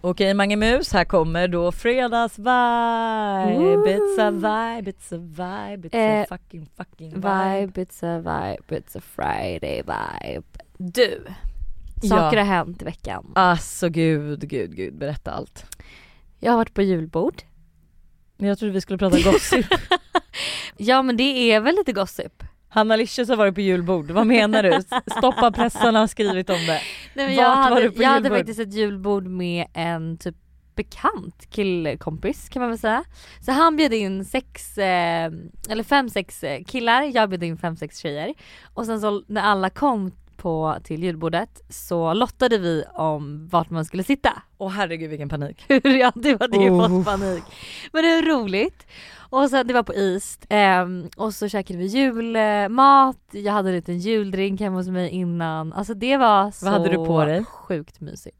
Okej, Mange Mus, här kommer då fredagsvibe. It's a vibe, it's a vibe, it's a fucking vibe. It's a vibe, it's a Friday vibe. Du, saker har hänt i veckan. Alltså gud, berätta allt. Jag har varit på julbord. Jag trodde vi skulle prata gossip. Ja, men det är väl lite gossip. Hanna Lischus har varit på julbord. Vad menar du? Stoppa pressarna har skrivit om det. Nej, jag hade faktiskt ett julbord med en typ bekant killkompis, kan man väl säga. Så han bjöd in 5-6 killar. Jag bjöd in 5-6 tjejer. Och sen så när alla kom till julbordet så lottade vi om vart man skulle sitta. Åh herregud, vilken panik. Ja, det hade ju fått panik. Men det var roligt. Och sen det var på East. Och så käkade vi julmat. Jag hade en liten juldrink hemma hos mig innan. Alltså det var så. Vad hade du på dig? Sjukt mysigt.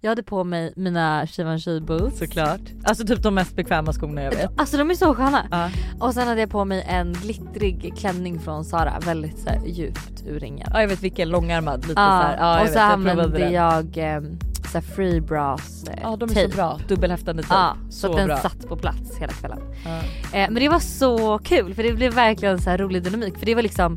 Jag hade på mig mina Givenchy boots. Såklart. Alltså typ de mest bekväma skorna jag vet. Alltså de är så sköna. Och sen hade jag på mig en glittrig klänning från Sara. Väldigt så här, djupt urringad. Ja, jag vet vilken. Långarmad. Lite så här. Ja, och så använde jag så här free bras. Ja, de är tape. Så bra. Dubbelhäftande tape. Ja, så den bra. Satt på plats hela kvällen. Men det var så kul, för det blev verkligen så här rolig dynamik. För det var liksom,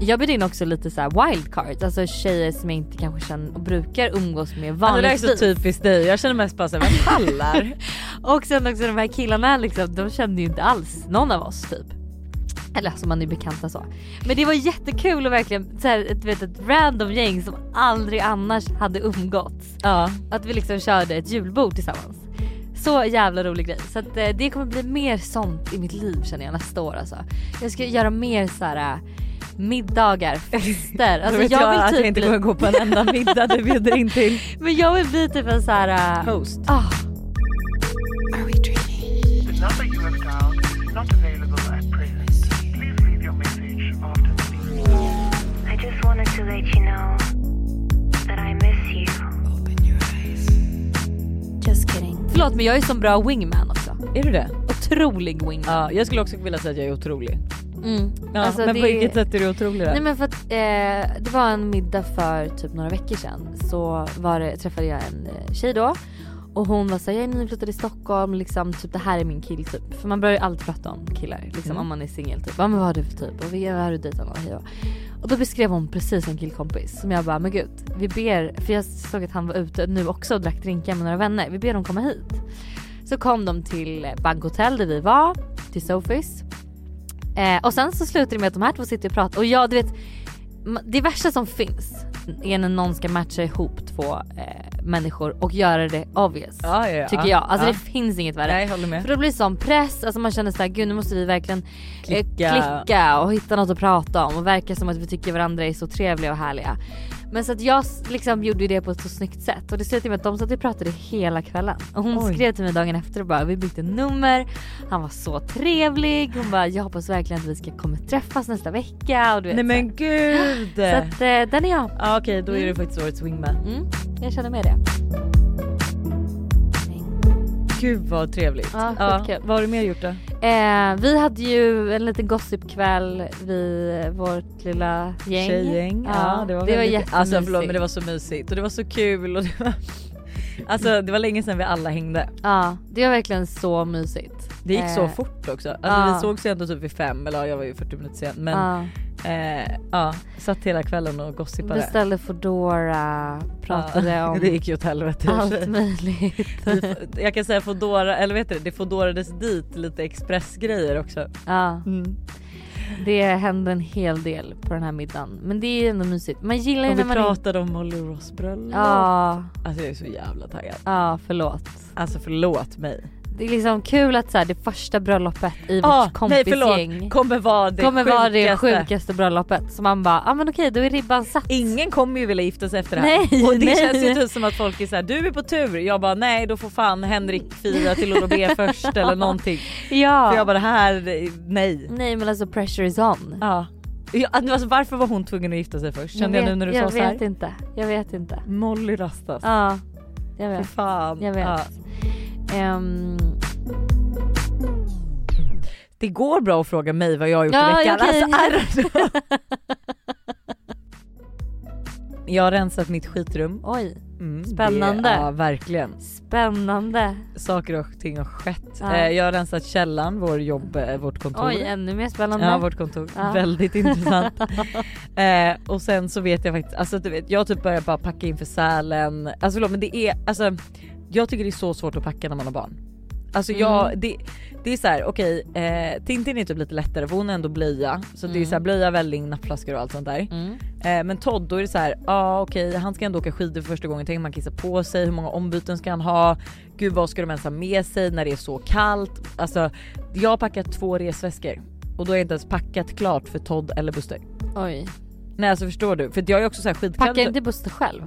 jag bjöd in också lite så här wildcards. Alltså tjejer som jag inte kanske känner och brukar umgås med vanligtvis. Alltså det är så typiskt dig. Jag känner mest bara så här, vem pallar? Och sen också de här killarna liksom, de kände ju inte alls någon av oss typ. Eller som man är bekanta så. Men det var jättekul och verkligen så här, ett random gäng som aldrig annars hade umgåtts. Ja. Att vi liksom körde ett julbord tillsammans. Så jävla rolig grej. Så att, det kommer bli mer sånt i mitt liv, känner jag, nästa år alltså. Jag ska göra mer så här middagar, fester. Alltså, jag vill typ jag inte gå på en enda middag du bjuder in till. Men jag vill bli typ en så här host. Are we dreaming? The number you have dialed is not available at present. I just wanted to let you know that I miss you. Open your eyes. Just kidding. Förlåt, men jag är som bra wingman också. Är du det? Otrolig wingman. Ja, jag skulle också vilja säga att jag är otrolig. Ja, alltså men på vilket sätt är du otrolig där? Nej, men för att det var en middag för typ några veckor sedan. Så träffade jag en tjej då. Och hon var såhär, jag är nyflyttad i Stockholm liksom, typ det här är min kill typ. För man börjar ju alltid prata om killar liksom, om man är singel typ. Vad har du för typ? Och vad har du dejtat någon? Och då beskrev hon precis en killkompis som jag bara, men gud, vi ber, för jag såg att han var ute nu också och drack drinkar med några vänner. Vi ber dem komma hit. Så kom de till Baggotell där vi var, till Sofis. Och sen så slutade det med att de här två sitter och pratar. Och jag, du vet, det värsta som finns är när någon ska matcha ihop två människor och göra det obvious, tycker jag. Alltså det finns inget värre. Nej, jag håller med. För då blir det sån press, alltså man känner såhär, gud nu måste vi verkligen klicka och hitta något att prata om och verka som att vi tycker varandra är så trevliga och härliga. Men så att jag liksom gjorde det på ett så snyggt sätt. Och det slutade med att de satt och pratade hela kvällen. Och hon skrev till mig dagen efter och bara, vi bytte nummer. Han var så trevlig. Hon bara, jag hoppas verkligen att vi ska komma träffas nästa vecka. Och du vet, nej men gud. Så att den är jag. Ja, okej, då är det faktiskt årets wingman. Jag känner med det. Gud vad trevligt. Vad har du mer gjort då? Vi hade ju en liten gossipkväll vid vårt lilla gäng. Tjejgäng. Det var jättemysigt. Alltså förlåt, men det var så mysigt och det var så kul och det var... Alltså det var länge sedan vi alla hängde. Ja, det var verkligen så mysigt. Det gick så fort också. Alltså vi såg sen ändå typ vid 5, eller jag var ju 40 minuter sen, men satt hela kvällen och gossipade. Beställde Foodora, pratade om. Det gick ju åt helvete. Allt möjligt. Jag kan säga Foodora, eller vet du, det Foodorades dit lite expressgrejer också. Ja. Det hände en hel del på den här middagen. Men det är ändå mysigt. Man gillar ju när man... Vi pratade om Molly Ross bröllop. Alltså jag är så jävla taggad. Förlåt. Alltså förlåt mig. Det är liksom kul att så här, det första bröllopet i vårt kompisgäng kommer vara det sjukaste bröllopet. Så man bara, men okej, då är ribban satt. Ingen kommer ju vilja gifta sig efter det här. Och det känns ju typ som att folk är så här, du är på tur. Jag bara, nej, då får fan Henrik fira till och be först eller någonting. För jag bara, nej, men alltså pressure is on. Alltså, varför var hon tvungen att gifta sig först? Kände jag nu när du sa så här? Jag vet inte. Molly rastas. Jag vet. För fan. Jag vet. Det går bra att fråga mig vad jag har gjort i veckan. Jag har rensat mitt skitrum. Oj, spännande. Ja, verkligen. Spännande. Saker och ting har skett. Ja. Jag har rensat källan, vårt kontor. Oj, ännu mer spännande. Ja, vårt kontor. Ja. Väldigt intressant. Och sen så vet jag faktiskt, alltså du vet, jag typ börjar bara packa inför Sälen. Alltså förlåt, men det är, alltså jag tycker det är så svårt att packa när man har barn. Alltså jag, det är såhär, okej, Tintin är typ lite lättare för hon är ändå blöja. Så det är såhär blöja, välling, nappflaskor och allt sånt där. Men Todd, då är det såhär, okej, han ska ändå åka skidor för första gången. Tänk man kissa på sig, hur många ombyten ska han ha? Gud, vad ska de ens ha med sig när det är så kallt? Alltså, jag har packat 2 resväskor. Och då är jag inte ens packat klart för Todd eller Buster. Oj. Nej, alltså förstår du, för jag är också såhär skitkallt. Packar inte Buster själv?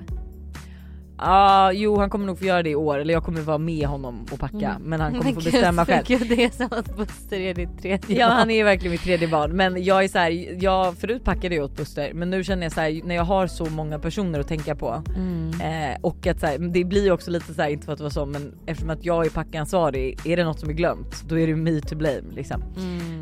Jo, han kommer nog få göra det i år. Eller jag kommer vara med honom och packa. Men han kommer få bestämma själv. Gud, det är som att Buster är ditt tredje barn. Ja, han är verkligen mitt tredje barn. Men jag är så här, förut packade jag åt Buster. Men nu känner jag så här, när jag har så många personer att tänka på och att så här, det blir också lite så här, inte för att det var så, men eftersom att jag är packansvarig, är det något som är glömt, då är det me to blame liksom.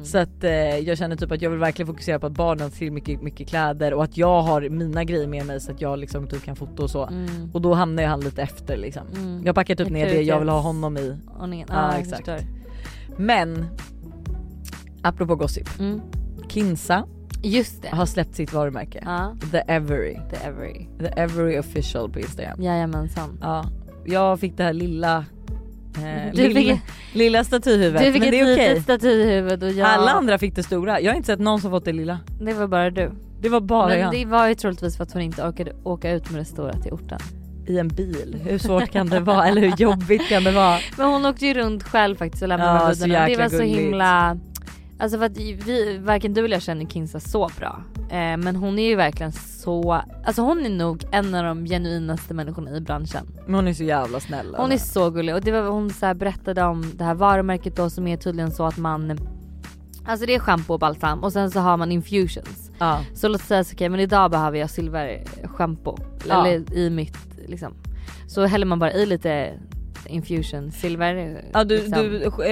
Så att jag känner typ att jag vill verkligen fokusera på att barnen ser mycket, mycket kläder. Och att jag har mina grejer med mig, så att jag liksom typ kan fota och så. Och då hamnar han lite efter liksom. Jag packar typ ner det jag vill ha honom i. Exakt. Men apropå gossip, Kinza, just det, har släppt sitt varumärke. The Avery official på Instagram. Jajamensan. Jag fick det här lilla statyhuvudet. Du fick men det är okej. Statyhuvud och jag... Alla andra fick det stora. Jag har inte sett någon som fått det lilla. Det var bara du. Det var bara men jag. Det var ju troligtvis för att hon inte orkade åka ut med det stora till orten. I en bil. Hur svårt kan det vara? Eller hur jobbigt kan det vara? Men hon åkte ju runt själv faktiskt och lämnade bilderna. Det var så gulligt. Himla... Alltså för att varken du eller jag känner Kinza så bra. Men hon är ju verkligen så... Alltså hon är nog en av de genuinaste människorna i branschen. Men hon är så jävla snäll. Hon är så gullig. Och det var hon så här berättade om det här varumärket då, som är tydligen så att man... Alltså det är shampoo och balsam. Och sen så har man infusions. Så låt säga så, okej, men idag behöver jag silver shampoo. Eller i mitt... Liksom. Så häller man bara i lite infusion silver. Du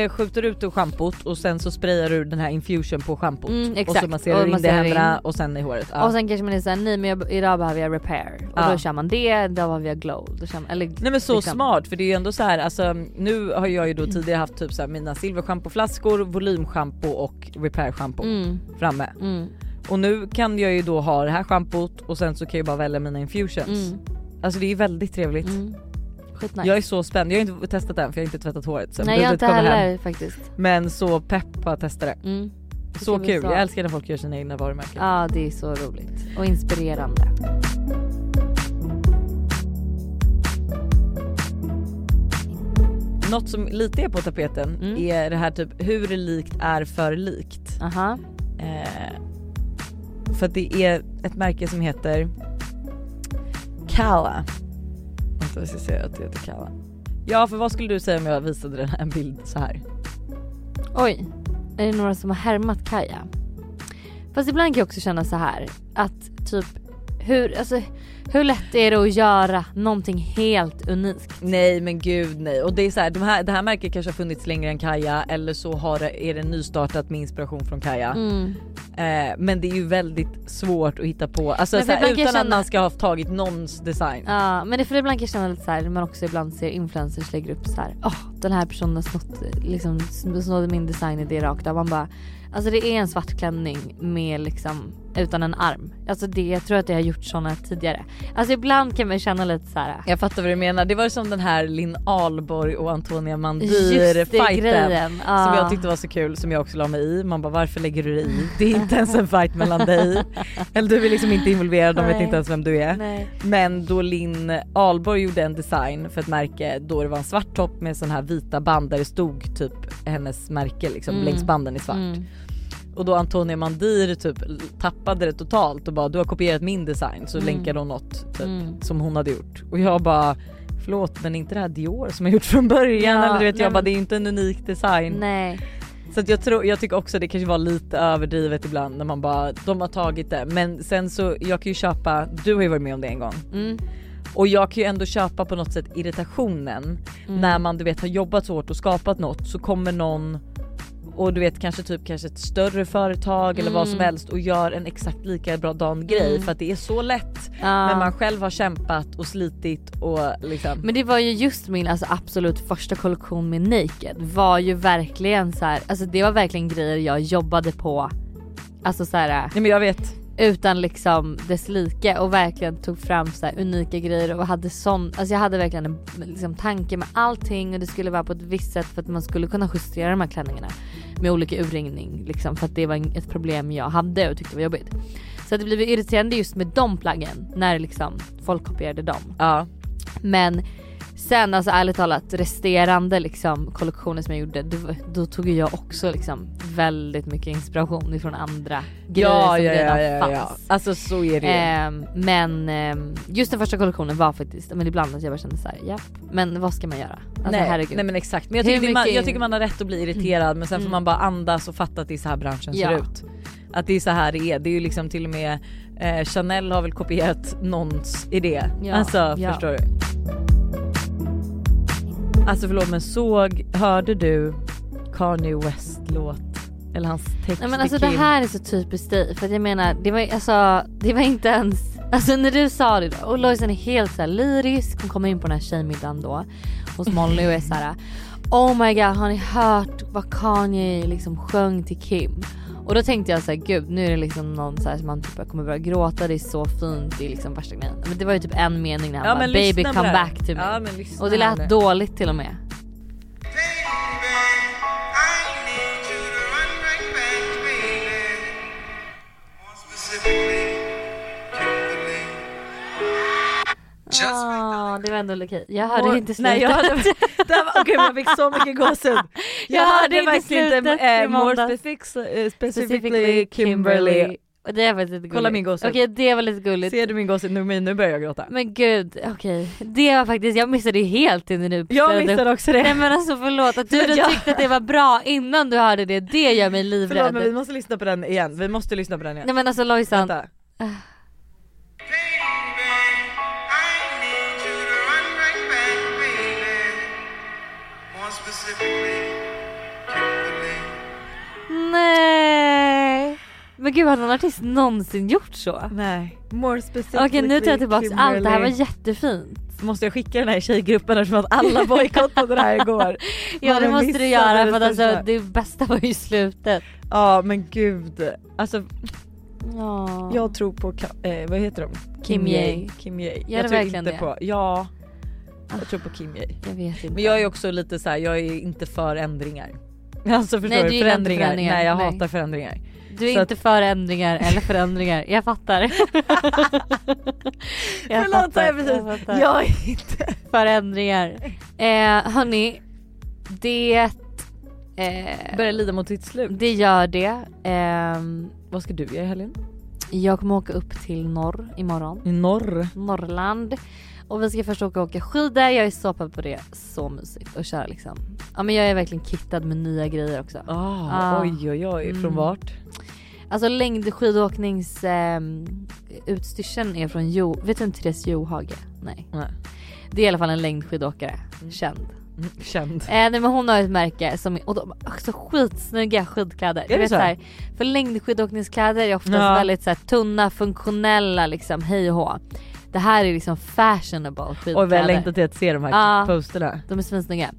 skjuter ut ur schampot och sen så sprayar du den här infusion på schampot. Exakt. Och så masserar du in det händerna och sen i håret. Och sen kanske man är såhär, nej men idag behöver jag repair. Och då kör man det, då behöver jag glow då kör man, eller, nej men så liksom. Smart, för det är ju ändå så här, alltså, nu har jag ju då tidigare haft typ så här, mina silverschampoflaskor, volymschampo och repair shampoo framme. Och nu kan jag ju då ha det här schampot och sen så kan jag bara välja mina infusions. Alltså det är väldigt trevligt. Skitnice. Jag är så spänd. Jag har inte testat den för jag har inte tvättat håret. Så nej, jag har inte heller faktiskt. Men så peppa att testa det. Så kul. Jag älskar när folk gör sina egna varumärken. Ja, det är så roligt. Och inspirerande. Något som lite är på tapeten är det här typ hur likt är för likt. För att det är ett märke som heter... Kalla. Jag ska säga att det heter Kalla. Ja, för vad skulle du säga om jag visade den här bilden så här? Oj, är det några som har härmat Kaja? Fast ibland kan jag också känna så här att typ hur lätt är det att göra någonting helt unikt? Nej, men gud nej. Och det är så här, det här märket kanske har funnits längre än Kaja, eller så är det nystartat med inspiration från Kaja. Men det är ju väldigt svårt att hitta på. Alltså så här, utan att man ska ha tagit någons design. Ja, men det är för ibland kan jag känna lite så här, man också ibland ser influencers lägger upp så här, den här personen har snodde min design i det rakt av. Man bara, alltså det är en svart klänning med liksom utan en arm. Alltså det, jag tror att jag har gjort såna tidigare. Alltså ibland kan man känna lite så här. Jag fattar vad du menar. Det var som den här Linn Alborg och Antonija Mandir fighten som jag tyckte var så kul, som jag också la mig i. Man bara, varför lägger du dig i? Det är inte ens en fight mellan dig. Eller du är liksom inte involverad, de vet inte ens vem du är. Nej. Men då Linn Alborg gjorde en design för ett märke, då det var en svart topp med sån här vita band där det stod typ hennes märke liksom, längs banden i svart. Och då Antonija Mandir typ tappade det totalt och bara, du har kopierat min design, så länkade hon något typ, som hon hade gjort. Och jag bara, förlåt, men inte det här Dior som jag gjort från början. Eller du vet, jag bara, det är inte en unik design. Nej. Så att jag tycker också det kanske var lite överdrivet ibland när man bara, de har tagit det. Men sen så, jag kan ju köpa, du har ju varit med om det en gång. Och jag kan ju ändå köpa på något sätt irritationen när man, du vet, har jobbat så hårt och skapat något, så kommer någon och du vet kanske ett större företag eller vad som helst och gör en exakt lika bra grej för att det är så lätt när man själv har kämpat och slitit och liksom. Men det var ju just min absolut första kollektion med Naked var ju verkligen så här, alltså det var verkligen grejer jag jobbade på. Alltså så här. Nej, men jag vet. Utan liksom dess like och verkligen tog fram så här unika grejer och hade sån, alltså jag hade verkligen en liksom tanke med allting och det skulle vara på ett visst sätt för att man skulle kunna justera de här klänningarna med olika urringning liksom, för att det var ett problem jag hade och tyckte var jobbigt. Så det blev irriterande just med de plaggen när liksom folk kopierade dem. Ja. Men sen alltså ärligt talat resterande liksom kollektioner som jag gjorde då tog jag också liksom väldigt mycket inspiration ifrån andra grejer som redan fanns. Alltså så är det. Men just den första kollektionen var faktiskt, men ibland att jag bara kände så här, ja, men vad ska man göra? Alltså, nej men exakt. Men jag tycker man har rätt att bli irriterad, men sen får man bara andas och fatta att det är så här branschen ser ut. Att det är så här det är. Det är ju liksom till och med Chanel har väl kopierat någons idé. Ja. Alltså förstår du? Alltså förlåt, men hörde du Kanye West-låt? Eller hans text? Nej, men alltså Kim. Det här är så typiskt dig. För att jag menar, det var inte ens... Alltså när du sa det då, och Loisen är helt så här lyrisk. Hon kommer in på den här tjejmiddagen då hos Molly och är så här: oh my god, har ni hört vad Kanye liksom sjöng till Kim? Och då tänkte jag så här, gud, nu är det liksom någon så här som man typ kommer börja gråta. Det är så fint, det är liksom värsta grejen. Men det var ju typ en mening när han bara, baby come back to me. Ja, och det lät dåligt till och med. Det var ändå okej. Jag hörde inte slutet. Okej, man fick så mycket gåshud. Jag hörde verkligen inte more specifically Kimberly. Och det var lite gulligt. Kolla min gåshud. Okej, det var lite gulligt. Ser du min gåshud? Nu börjar jag gråta. Men gud, okej. Det var faktiskt, jag missade det helt innan nu. Jag missade också det. Nej men alltså förlåt att du tyckte att det var bra innan du hörde det. Det gör mig livrädd. Förlåt, men vi måste lyssna på den igen. Nej men alltså Lojsan. Nej. Men gud, har någon artist någonsin gjort så? Nej. More specifically. Okej, nu tar jag tillbaka allt. Det här var jättefint. Måste jag skicka den här i tjejgruppen eftersom att alla bojkottade det här igår? Ja, det måste du göra för att alltså, det bästa var ju slutet. Ja, men gud. Alltså... Ja. Jag tror på... vad heter de? Kim Ye. Jag tror inte det. På... Ja... Jag tror på Kim Ye. Jag vet inte. Men jag är också lite så här, jag är inte för ändringar. Alltså förstår du, förändringar. Nej, jag hatar förändringar. Du är så inte för ändringar eller förändringar. Jag fattar. jag fattar. Jag är inte förändringar. Hörni, det börjar lida mot sitt slut. Det gör det. Vad ska du göra i helgen? Jag kommer åka upp till norr imorgon. I norr? Norrland. Och vi ska först åka skidor. Jag är så peppad på det. Så mysigt att köra liksom. Ja, men jag är verkligen kittad med nya grejer också. Oj. Från vart? Alltså längdskidåkningsutstyrseln är från vet du inte Therese Ljusdal? Nej. Det är i alla fall en längdskidåkare. Känd. Nej, men hon har ett märke som är, och de har också skitsnygga skidkläder. Du vet så här, för längdskidåkningskläder är oftast väldigt så här, tunna, funktionella liksom, hej och hå. Det här är liksom fashionable skitkläder. Och vi har längtat till att se de här posterna. De är svinsnygga.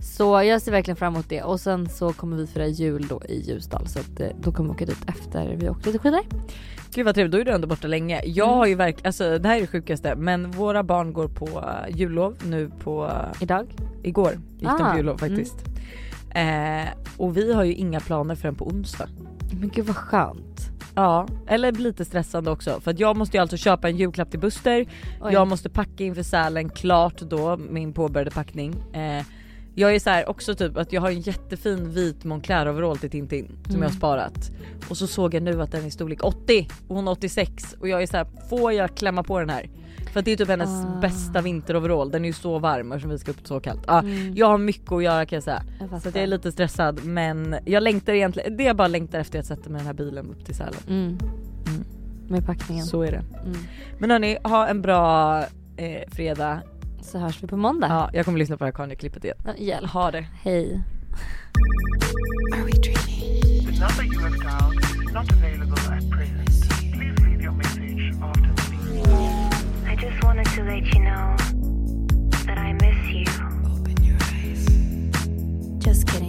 Så jag ser verkligen fram emot det. Och sen så kommer vi fira jul då i Ljusdal. Så att, då kommer vi åka dit efter vi åkte till skidor. Gud vad trevligt, då är du ändå borta länge. Jag har ju verkligen, alltså det här är det sjukaste. Men våra barn går på jullov nu på... Idag? Igår gick de på jullov faktiskt. Och vi har ju inga planer förrän på onsdag. Men gud vad skönt. Ja, eller lite stressande också. För att jag måste ju alltså köpa en julklapp till Buster. Oj. Jag måste packa inför Sälen klart då, min påbörjade packning. Jag är så här också typ att jag har en jättefin vit Moncler overall till Tintin som jag har sparat. Och så såg jag nu att den är storlek 80 och hon 86. Och jag är så här, får jag klämma på den här? För att det är typ hennes bästa vinteroverall. Den är ju så varm eftersom vi ska upp så kallt. Jag har mycket att göra kan jag säga. Så att jag är lite stressad. Men jag längtar egentligen. Det jag bara längtar efter att sätta mig den här bilen upp till Sälen. Med packningen. Så är det. Men hörni, ha en bra fredag. Så hörs vi på måndag. Ja, jag kommer lyssna på det här Kanye-klippet igen. Ha det. Hej. Are we dreaming? Another you have dialed is not available at present. Please leave your message after the beep. I just wanted to let you know that I miss you. Open your eyes. Just kidding.